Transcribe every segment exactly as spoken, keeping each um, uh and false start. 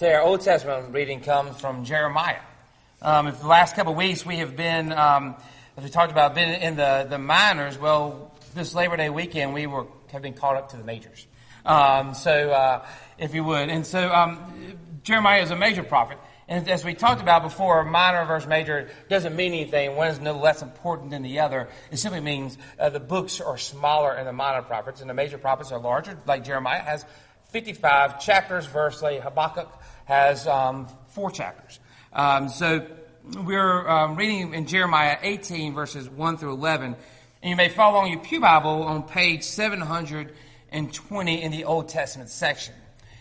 Today our Old Testament reading comes from Jeremiah. Um, if the last couple of weeks we have been, um, as we talked about, been in the, the minors, well, this Labor Day weekend we were have been caught up to the majors. Um, so, uh, if you would. And so, um, Jeremiah is a major prophet. And as we talked about before, minor versus major doesn't mean anything. One is no less important than the other. It simply means uh, the books are smaller in the minor prophets, and the major prophets are larger. Like Jeremiah has fifty-five chapters, versus like Habakkuk has um, four chapters. Um, so we're um, reading in Jeremiah eighteen, verses one through eleven. And you may follow along your pew Bible on page seven hundred twenty in the Old Testament section.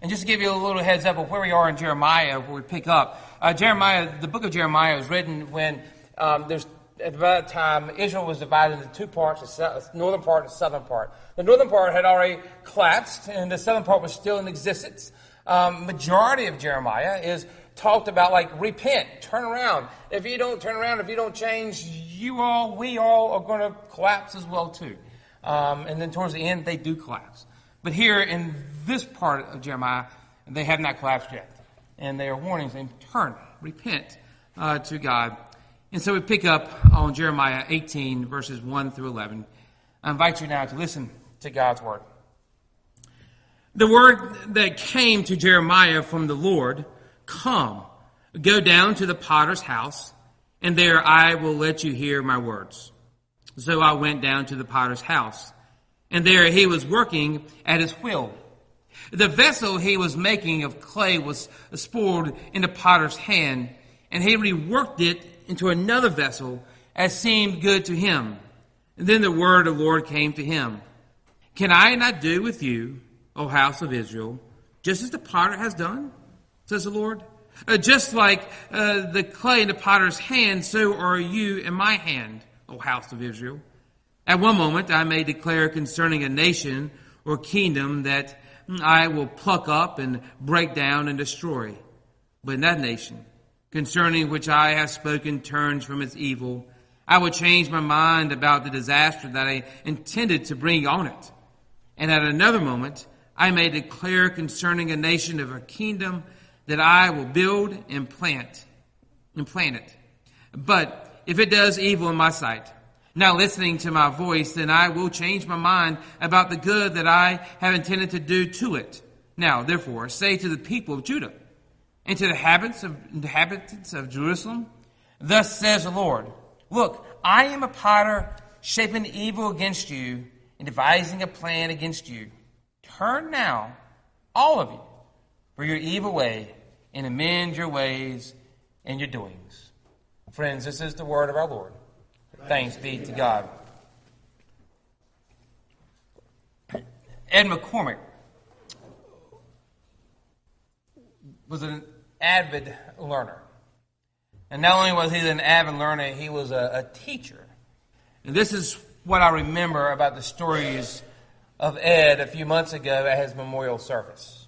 And just to give you a little heads up of where we are in Jeremiah, where we pick up, uh, Jeremiah, the book of Jeremiah was written when um, there's at about the time Israel was divided into two parts, the northern part and the southern part. The northern part had already collapsed, and the southern part was still in existence. Um, majority of Jeremiah is talked about like repent, turn around. If you don't turn around, if you don't change, you all, we all are going to collapse as well too. Um, and then towards the end, they do collapse. But here in this part of Jeremiah, they have not collapsed yet. And they are warning them, turn, repent uh, to God. And so we pick up on Jeremiah eighteen, verses one through eleven. I invite you now to listen to God's word. The word that came to Jeremiah from the Lord, come, go down to the potter's house, and there I will let you hear my words. So I went down to the potter's house, and there he was working at his wheel. The vessel he was making of clay was spoiled in the potter's hand, and he reworked it into another vessel as seemed good to him. And then the word of the Lord came to him. Can I not do with you, O house of Israel, just as the potter has done, says the Lord? Uh, just like uh, the clay in the potter's hand, so are you in my hand, O house of Israel. At one moment I may declare concerning a nation or kingdom that I will pluck up and break down and destroy. But in that nation, concerning which I have spoken, turns from its evil, I will change my mind about the disaster that I intended to bring on it. And at another moment, I may declare concerning a nation of a kingdom that I will build and plant and plant it. But if it does evil in my sight, not listening to my voice, then I will change my mind about the good that I have intended to do to it. Now, therefore, say to the people of Judah and to the inhabitants of, inhabitants of Jerusalem, thus says the Lord, look, I am a potter shaping evil against you and devising a plan against you. Turn now, all of you, for your evil way and amend your ways and your doings. Friends, this is the word of our Lord. Thanks be to God. Ed McCormick was an avid learner. And not only was he an avid learner, he was a, a teacher. And this is what I remember about the stories of Ed a few months ago at his memorial service.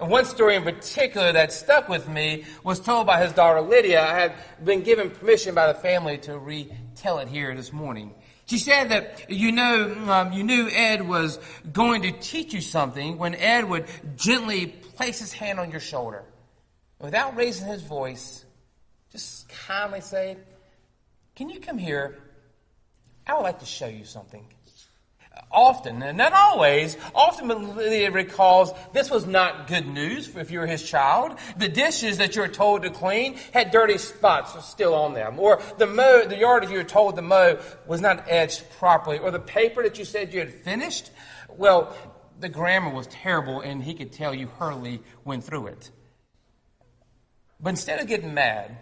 And one story in particular that stuck with me was told by his daughter Lydia. I had been given permission by the family to retell it here this morning. She said that, you know, um, you knew Ed was going to teach you something when Ed would gently place his hand on your shoulder. Without raising his voice, just kindly say, can you come here? I would like to show you something. Often, and not always, often Lydia recalls this was not good news if you were his child. The dishes that you were told to clean had dirty spots still on them. Or the mow, the yard that you were told to mow was not edged properly. Or the paper that you said you had finished, well, the grammar was terrible and he could tell you hurriedly went through it. But instead of getting mad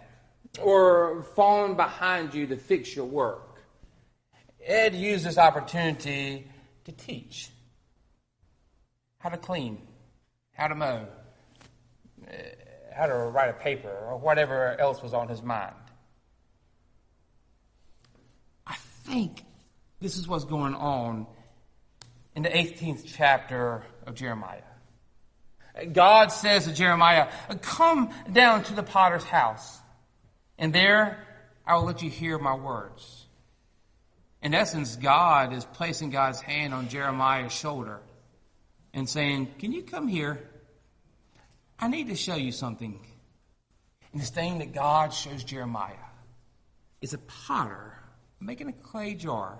or falling behind you to fix your work, Ed used this opportunity to teach how to clean, how to mow, how to write a paper, or whatever else was on his mind. I think this is what's going on in the eighteenth chapter of Jeremiah. God says to Jeremiah, come down to the potter's house, and there I will let you hear my words. In essence, God is placing God's hand on Jeremiah's shoulder and saying, can you come here? I need to show you something. And this thing that God shows Jeremiah is a potter making a clay jar.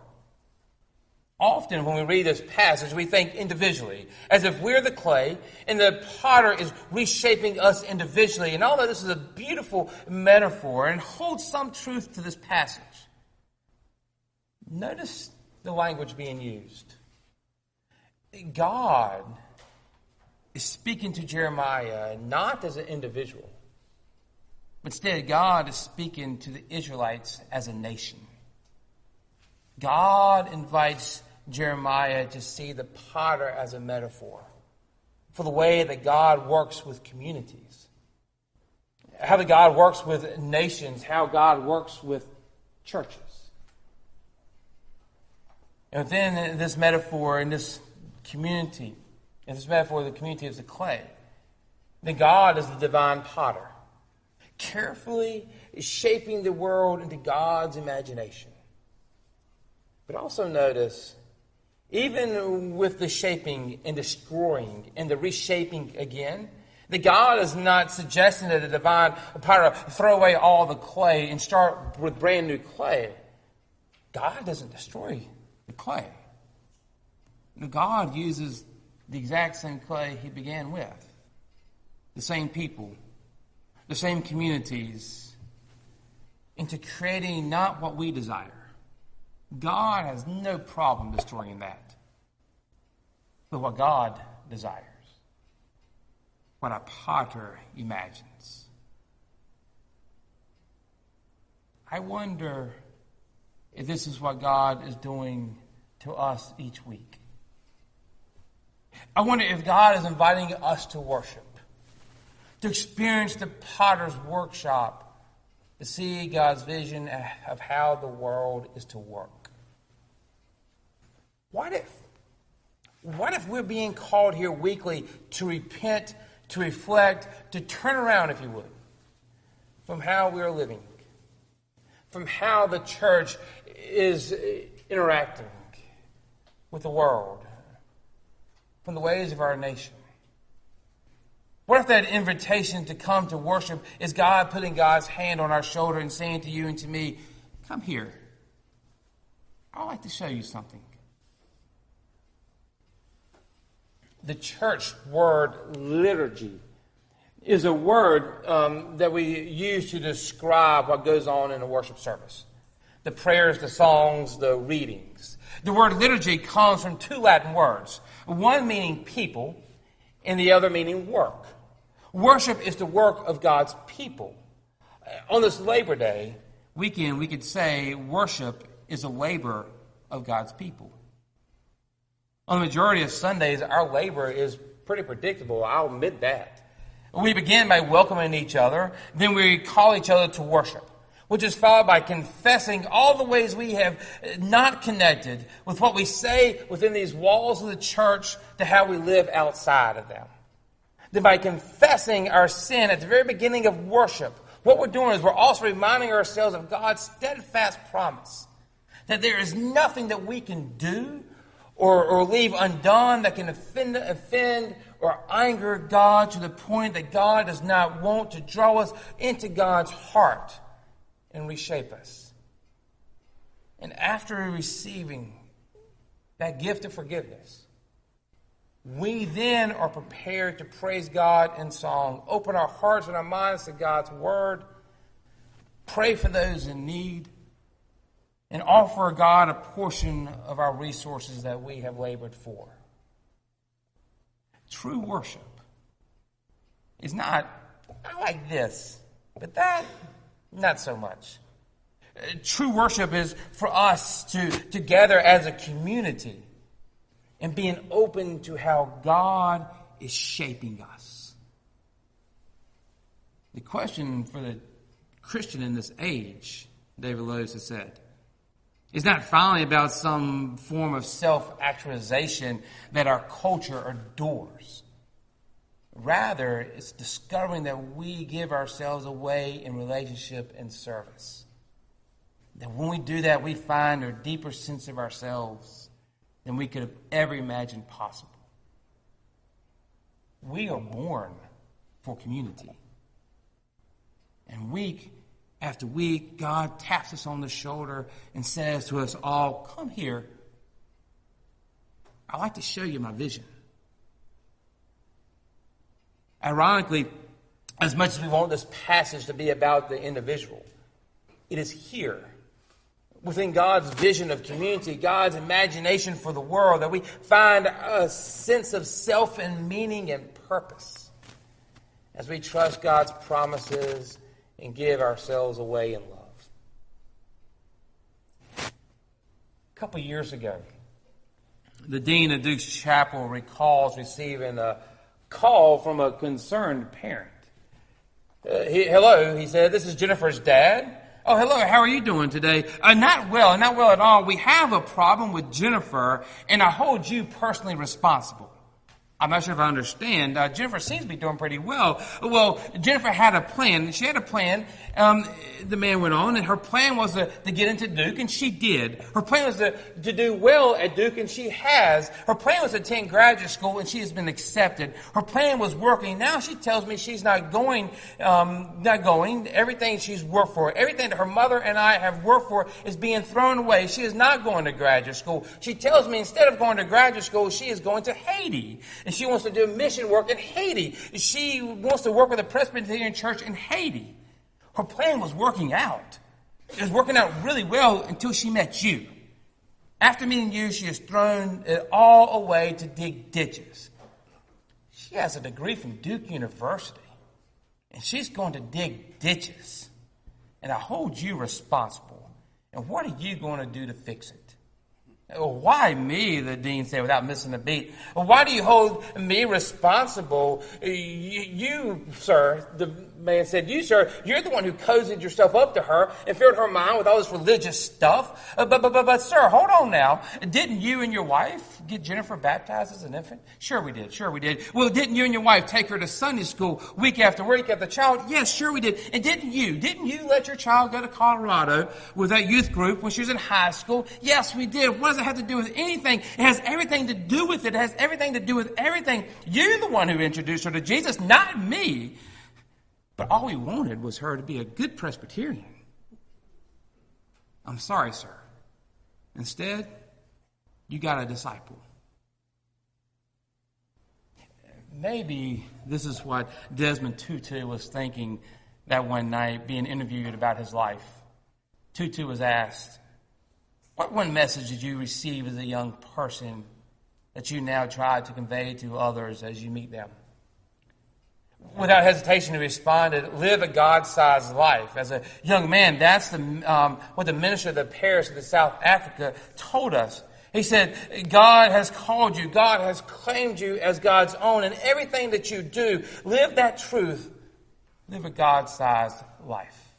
Often when we read this passage, we think individually, as if we're the clay and the potter is reshaping us individually. And although this is a beautiful metaphor and holds some truth to this passage, notice the language being used. God is speaking to Jeremiah not as an individual, but instead God is speaking to the Israelites as a nation. God invites Jeremiah to see the potter as a metaphor for the way that God works with communities, how that God works with nations, how God works with churches. And within this metaphor, in this community, in this metaphor, the community is the clay, then God is the divine potter, carefully shaping the world into God's imagination. But also notice, even with the shaping and destroying and the reshaping again, that God is not suggesting that the divine potter throw away all the clay and start with brand new clay. God doesn't destroy the clay. God uses the exact same clay he began with, the same people, the same communities, into creating not what we desire. God has no problem destroying that. But what God desires, what a potter imagines. I wonder if this is what God is doing to us each week. I wonder if God is inviting us to worship, to experience the potter's workshop, to see God's vision of how the world is to work. What if, what if we're being called here weekly to repent, to reflect, to turn around, if you would, from how we are living, from how the church is interacting with the world, from the ways of our nation? What if that invitation to come to worship is God putting God's hand on our shoulder and saying to you and to me, come here. I'd like to show you something. The church word liturgy is a word um, that we use to describe what goes on in a worship service. The prayers, the songs, the readings. The word liturgy comes from two Latin words, one meaning people and the other meaning work. Worship is the work of God's people. On this Labor Day weekend, we could say worship is a labor of God's people. On the majority of Sundays, our labor is pretty predictable. I'll admit that. We begin by welcoming each other. Then we call each other to worship, which is followed by confessing all the ways we have not connected with what we say within these walls of the church to how we live outside of them. Then by confessing our sin at the very beginning of worship, what we're doing is we're also reminding ourselves of God's steadfast promise that there is nothing that we can do Or, or leave undone that can offend, offend or anger God to the point that God does not want to draw us into God's heart and reshape us. And after receiving that gift of forgiveness, we then are prepared to praise God in song, open our hearts and our minds to God's word, pray for those in need, and offer God a portion of our resources that we have labored for. True worship is not, I like this, but that, not so much. True worship is for us to, to gather as a community and being open to how God is shaping us. The question for the Christian in this age, David Lowe has said, it's not finally about some form of self-actualization that our culture adores. Rather, it's discovering that we give ourselves away in relationship and service. That when we do that, we find a deeper sense of ourselves than we could have ever imagined possible. We are born for community. And week after week, God taps us on the shoulder and says to us all, come here. I'd like to show you my vision. Ironically, as much as we want this passage to be about the individual, it is here, within God's vision of community, God's imagination for the world, that we find a sense of self and meaning and purpose as we trust God's promises and give ourselves away in love. A couple years ago, the dean of Duke's Chapel recalls receiving a call from a concerned parent. Uh, he, hello, he said, this is Jennifer's dad. Oh, hello, how are you doing today? Uh, not well, not well at all. We have a problem with Jennifer, and I hold you personally responsible. I'm not sure if I understand. Uh, Jennifer seems to be doing pretty well. Well, Jennifer had a plan. She had a plan, um, the man went on, and her plan was to, to get into Duke, and she did. Her plan was to, to do well at Duke, and she has. Her plan was to attend graduate school, and she has been accepted. Her plan was working. Now she tells me she's not going, um, not going. Everything she's worked for, everything that her mother and I have worked for is being thrown away. She is not going to graduate school. She tells me instead of going to graduate school, she is going to Haiti. And she wants to do mission work in Haiti. She wants to work with a Presbyterian church in Haiti. Her plan was working out. It was working out really well until she met you. After meeting you, she has thrown it all away to dig ditches. She has a degree from Duke University, and she's going to dig ditches. And I hold you responsible. And what are you going to do to fix it? Why me, the dean said, without missing a beat. Why do you hold me responsible? You, you, sir, the man said, you, sir, you're the one who cozied yourself up to her and filled her mind with all this religious stuff. Uh, but, but, but, but, sir, hold on now. Didn't you and your wife get Jennifer baptized as an infant? Sure we did. Sure we did. Well, didn't you and your wife take her to Sunday school week after week after the child? Yes, sure we did. And didn't you? Didn't you let your child go to Colorado with that youth group when she was in high school? Yes, we did. What does it have to do with anything? It has everything to do with it. It has everything to do with everything. You're the one who introduced her to Jesus, not me. But all we wanted was her to be a good Presbyterian. I'm sorry, sir. Instead, you got a disciple. Maybe this is what Desmond Tutu was thinking that one night being interviewed about his life. Tutu was asked, what one message did you receive as a young person that you now try to convey to others as you meet them? Without hesitation, he responded, live a God-sized life. As a young man, that's the, um, what the minister of the parish of South Africa told us. He said, God has called you. God has claimed you as God's own. And everything that you do, live that truth. Live a God-sized life.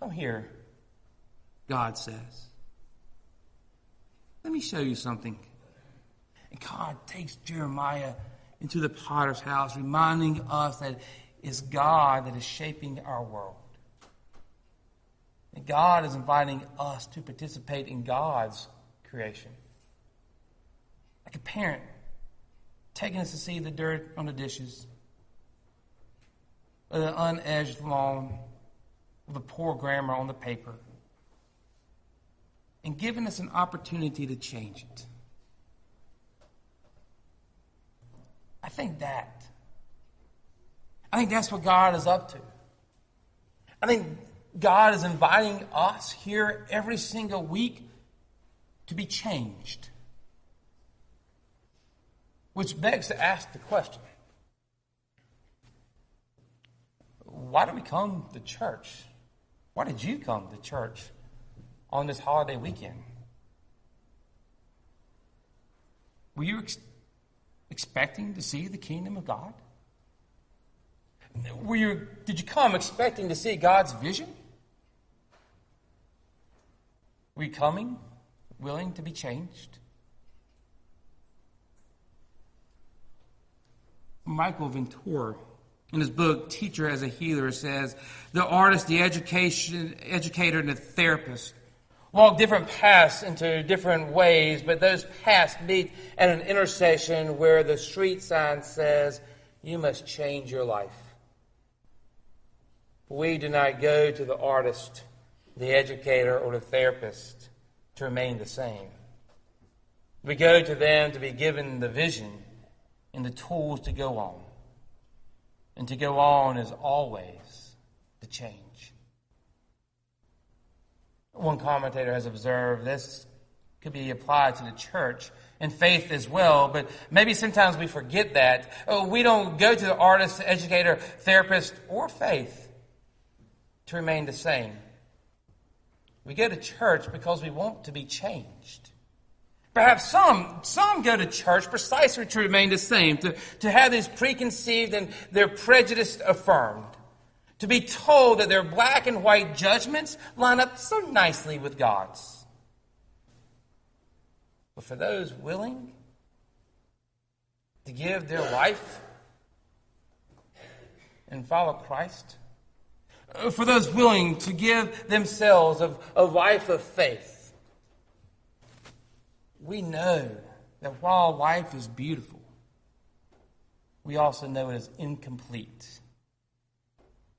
Come here, God says. Let me show you something. And God takes Jeremiah into the potter's house, reminding us that it's God that is shaping our world. And God is inviting us to participate in God's creation. Like a parent taking us to see the dirt on the dishes, or the unedged lawn, or the poor grammar on the paper, and giving us an opportunity to change it. I think that. I think that's what God is up to. I think God is inviting us here every single week to be changed. Which begs to ask the question, why do we come to church? Why did you come to church on this holiday weekend? Were you ex- expecting to see the kingdom of God? Were you, did you come expecting to see God's vision? Were you coming willing to be changed? Michael Ventura, in his book, Teacher as a Healer, says, the artist, the education, educator, and the therapist walk different paths into different ways, but those paths meet at an intersection where the street sign says, "You must change your life." We do not go to the artist, the educator, or the therapist to remain the same. We go to them to be given the vision and the tools to go on. And to go on is always to change. One commentator has observed this could be applied to the church and faith as well, but maybe sometimes we forget that. Oh, we don't go to the artist, educator, therapist, or faith to remain the same. We go to church because we want to be changed. Perhaps some some go to church precisely to remain the same, to, to have these preconceived and their prejudice affirmed, to be told that their black and white judgments line up so nicely with God's. But for those willing to give their life and follow Christ, for those willing to give themselves of a life of faith, we know that while life is beautiful, we also know it is incomplete.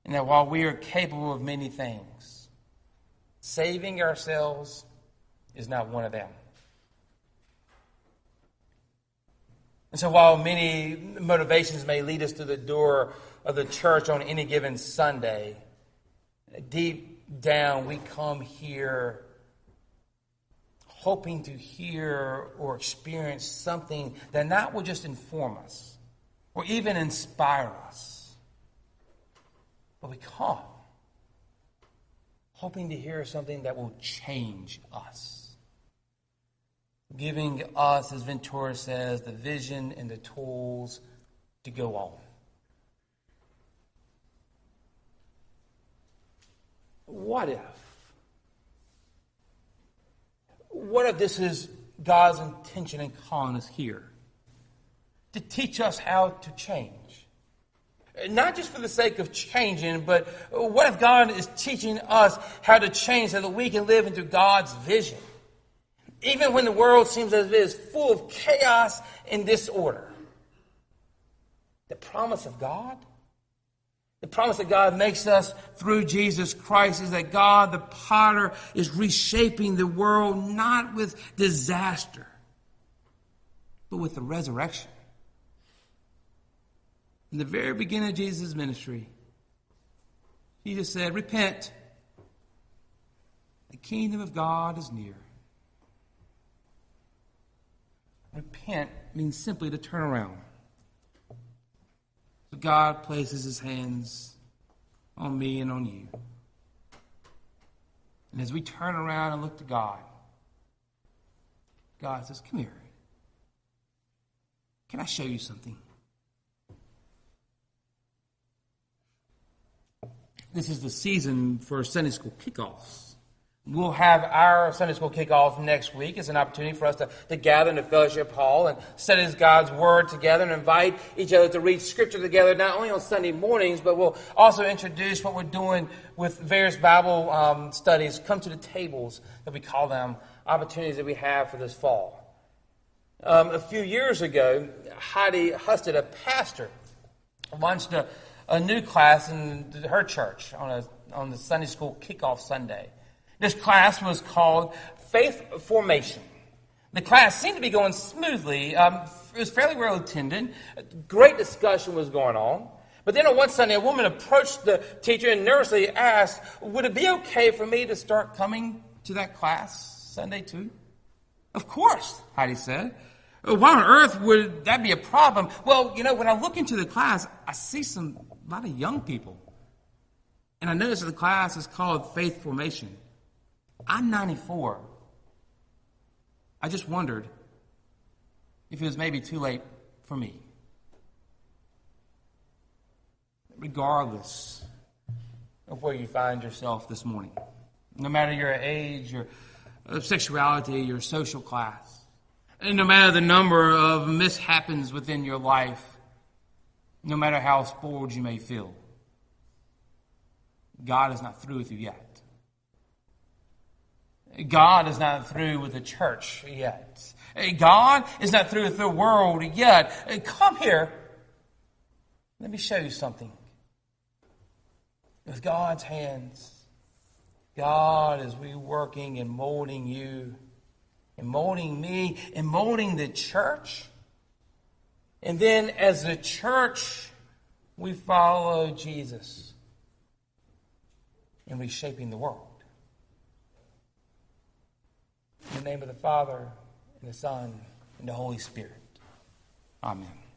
And that while we are capable of many things, saving ourselves is not one of them. And so while many motivations may lead us to the door of the church on any given Sunday, deep down we come here hoping to hear or experience something that not will just inform us or even inspire us, but we come hoping to hear something that will change us, giving us, as Ventura says, the vision and the tools to go on. What if? What if this is God's intention in calling us here? To teach us how to change. Not just for the sake of changing, but what if God is teaching us how to change so that we can live into God's vision? Even when the world seems as if it is full of chaos and disorder. The promise of God? The promise that God makes us through Jesus Christ is that God, the potter, is reshaping the world not with disaster, but with the resurrection. In the very beginning of Jesus' ministry, Jesus said, "Repent. The kingdom of God is near." Repent means simply to turn around. God places his hands on me and on you. And as we turn around and look to God, God says, "Come here. Can I show you something?" This is the season for Sunday school kickoffs. We'll have our Sunday school kickoff next week. It's an opportunity for us to, to gather in the fellowship hall and study God's word together and invite each other to read scripture together, not only on Sunday mornings, but we'll also introduce what we're doing with various Bible um, studies. Come to the tables, that we call them, opportunities that we have for this fall. Um, a few years ago, Heidi Husted, a pastor, launched a, a new class in her church on, a, on the Sunday school kickoff Sunday. This class was called Faith Formation. The class seemed to be going smoothly. Um, it was fairly well attended. Great discussion was going on. But then on one Sunday, a woman approached the teacher and nervously asked, "Would it be okay for me to start coming to that class Sunday too?" "Of course," Heidi said. "Why on earth would that be a problem?" "Well, you know, when I look into the class, I see some a lot of young people. And I notice that the class is called Faith Formation. I'm ninety-four. I just wondered if it was maybe too late for me." Regardless of where you find yourself this morning, no matter your age, your sexuality, your social class, and no matter the number of mishaps within your life, no matter how spoiled you may feel, God is not through with you yet. God is not through with the church yet. God is not through with the world yet. Come here. Let me show you something. With God's hands, God is reworking and molding you, and molding me, and molding the church. And then as the church, we follow Jesus in reshaping the world. In the name of the Father, and the Son, and the Holy Spirit. Amen.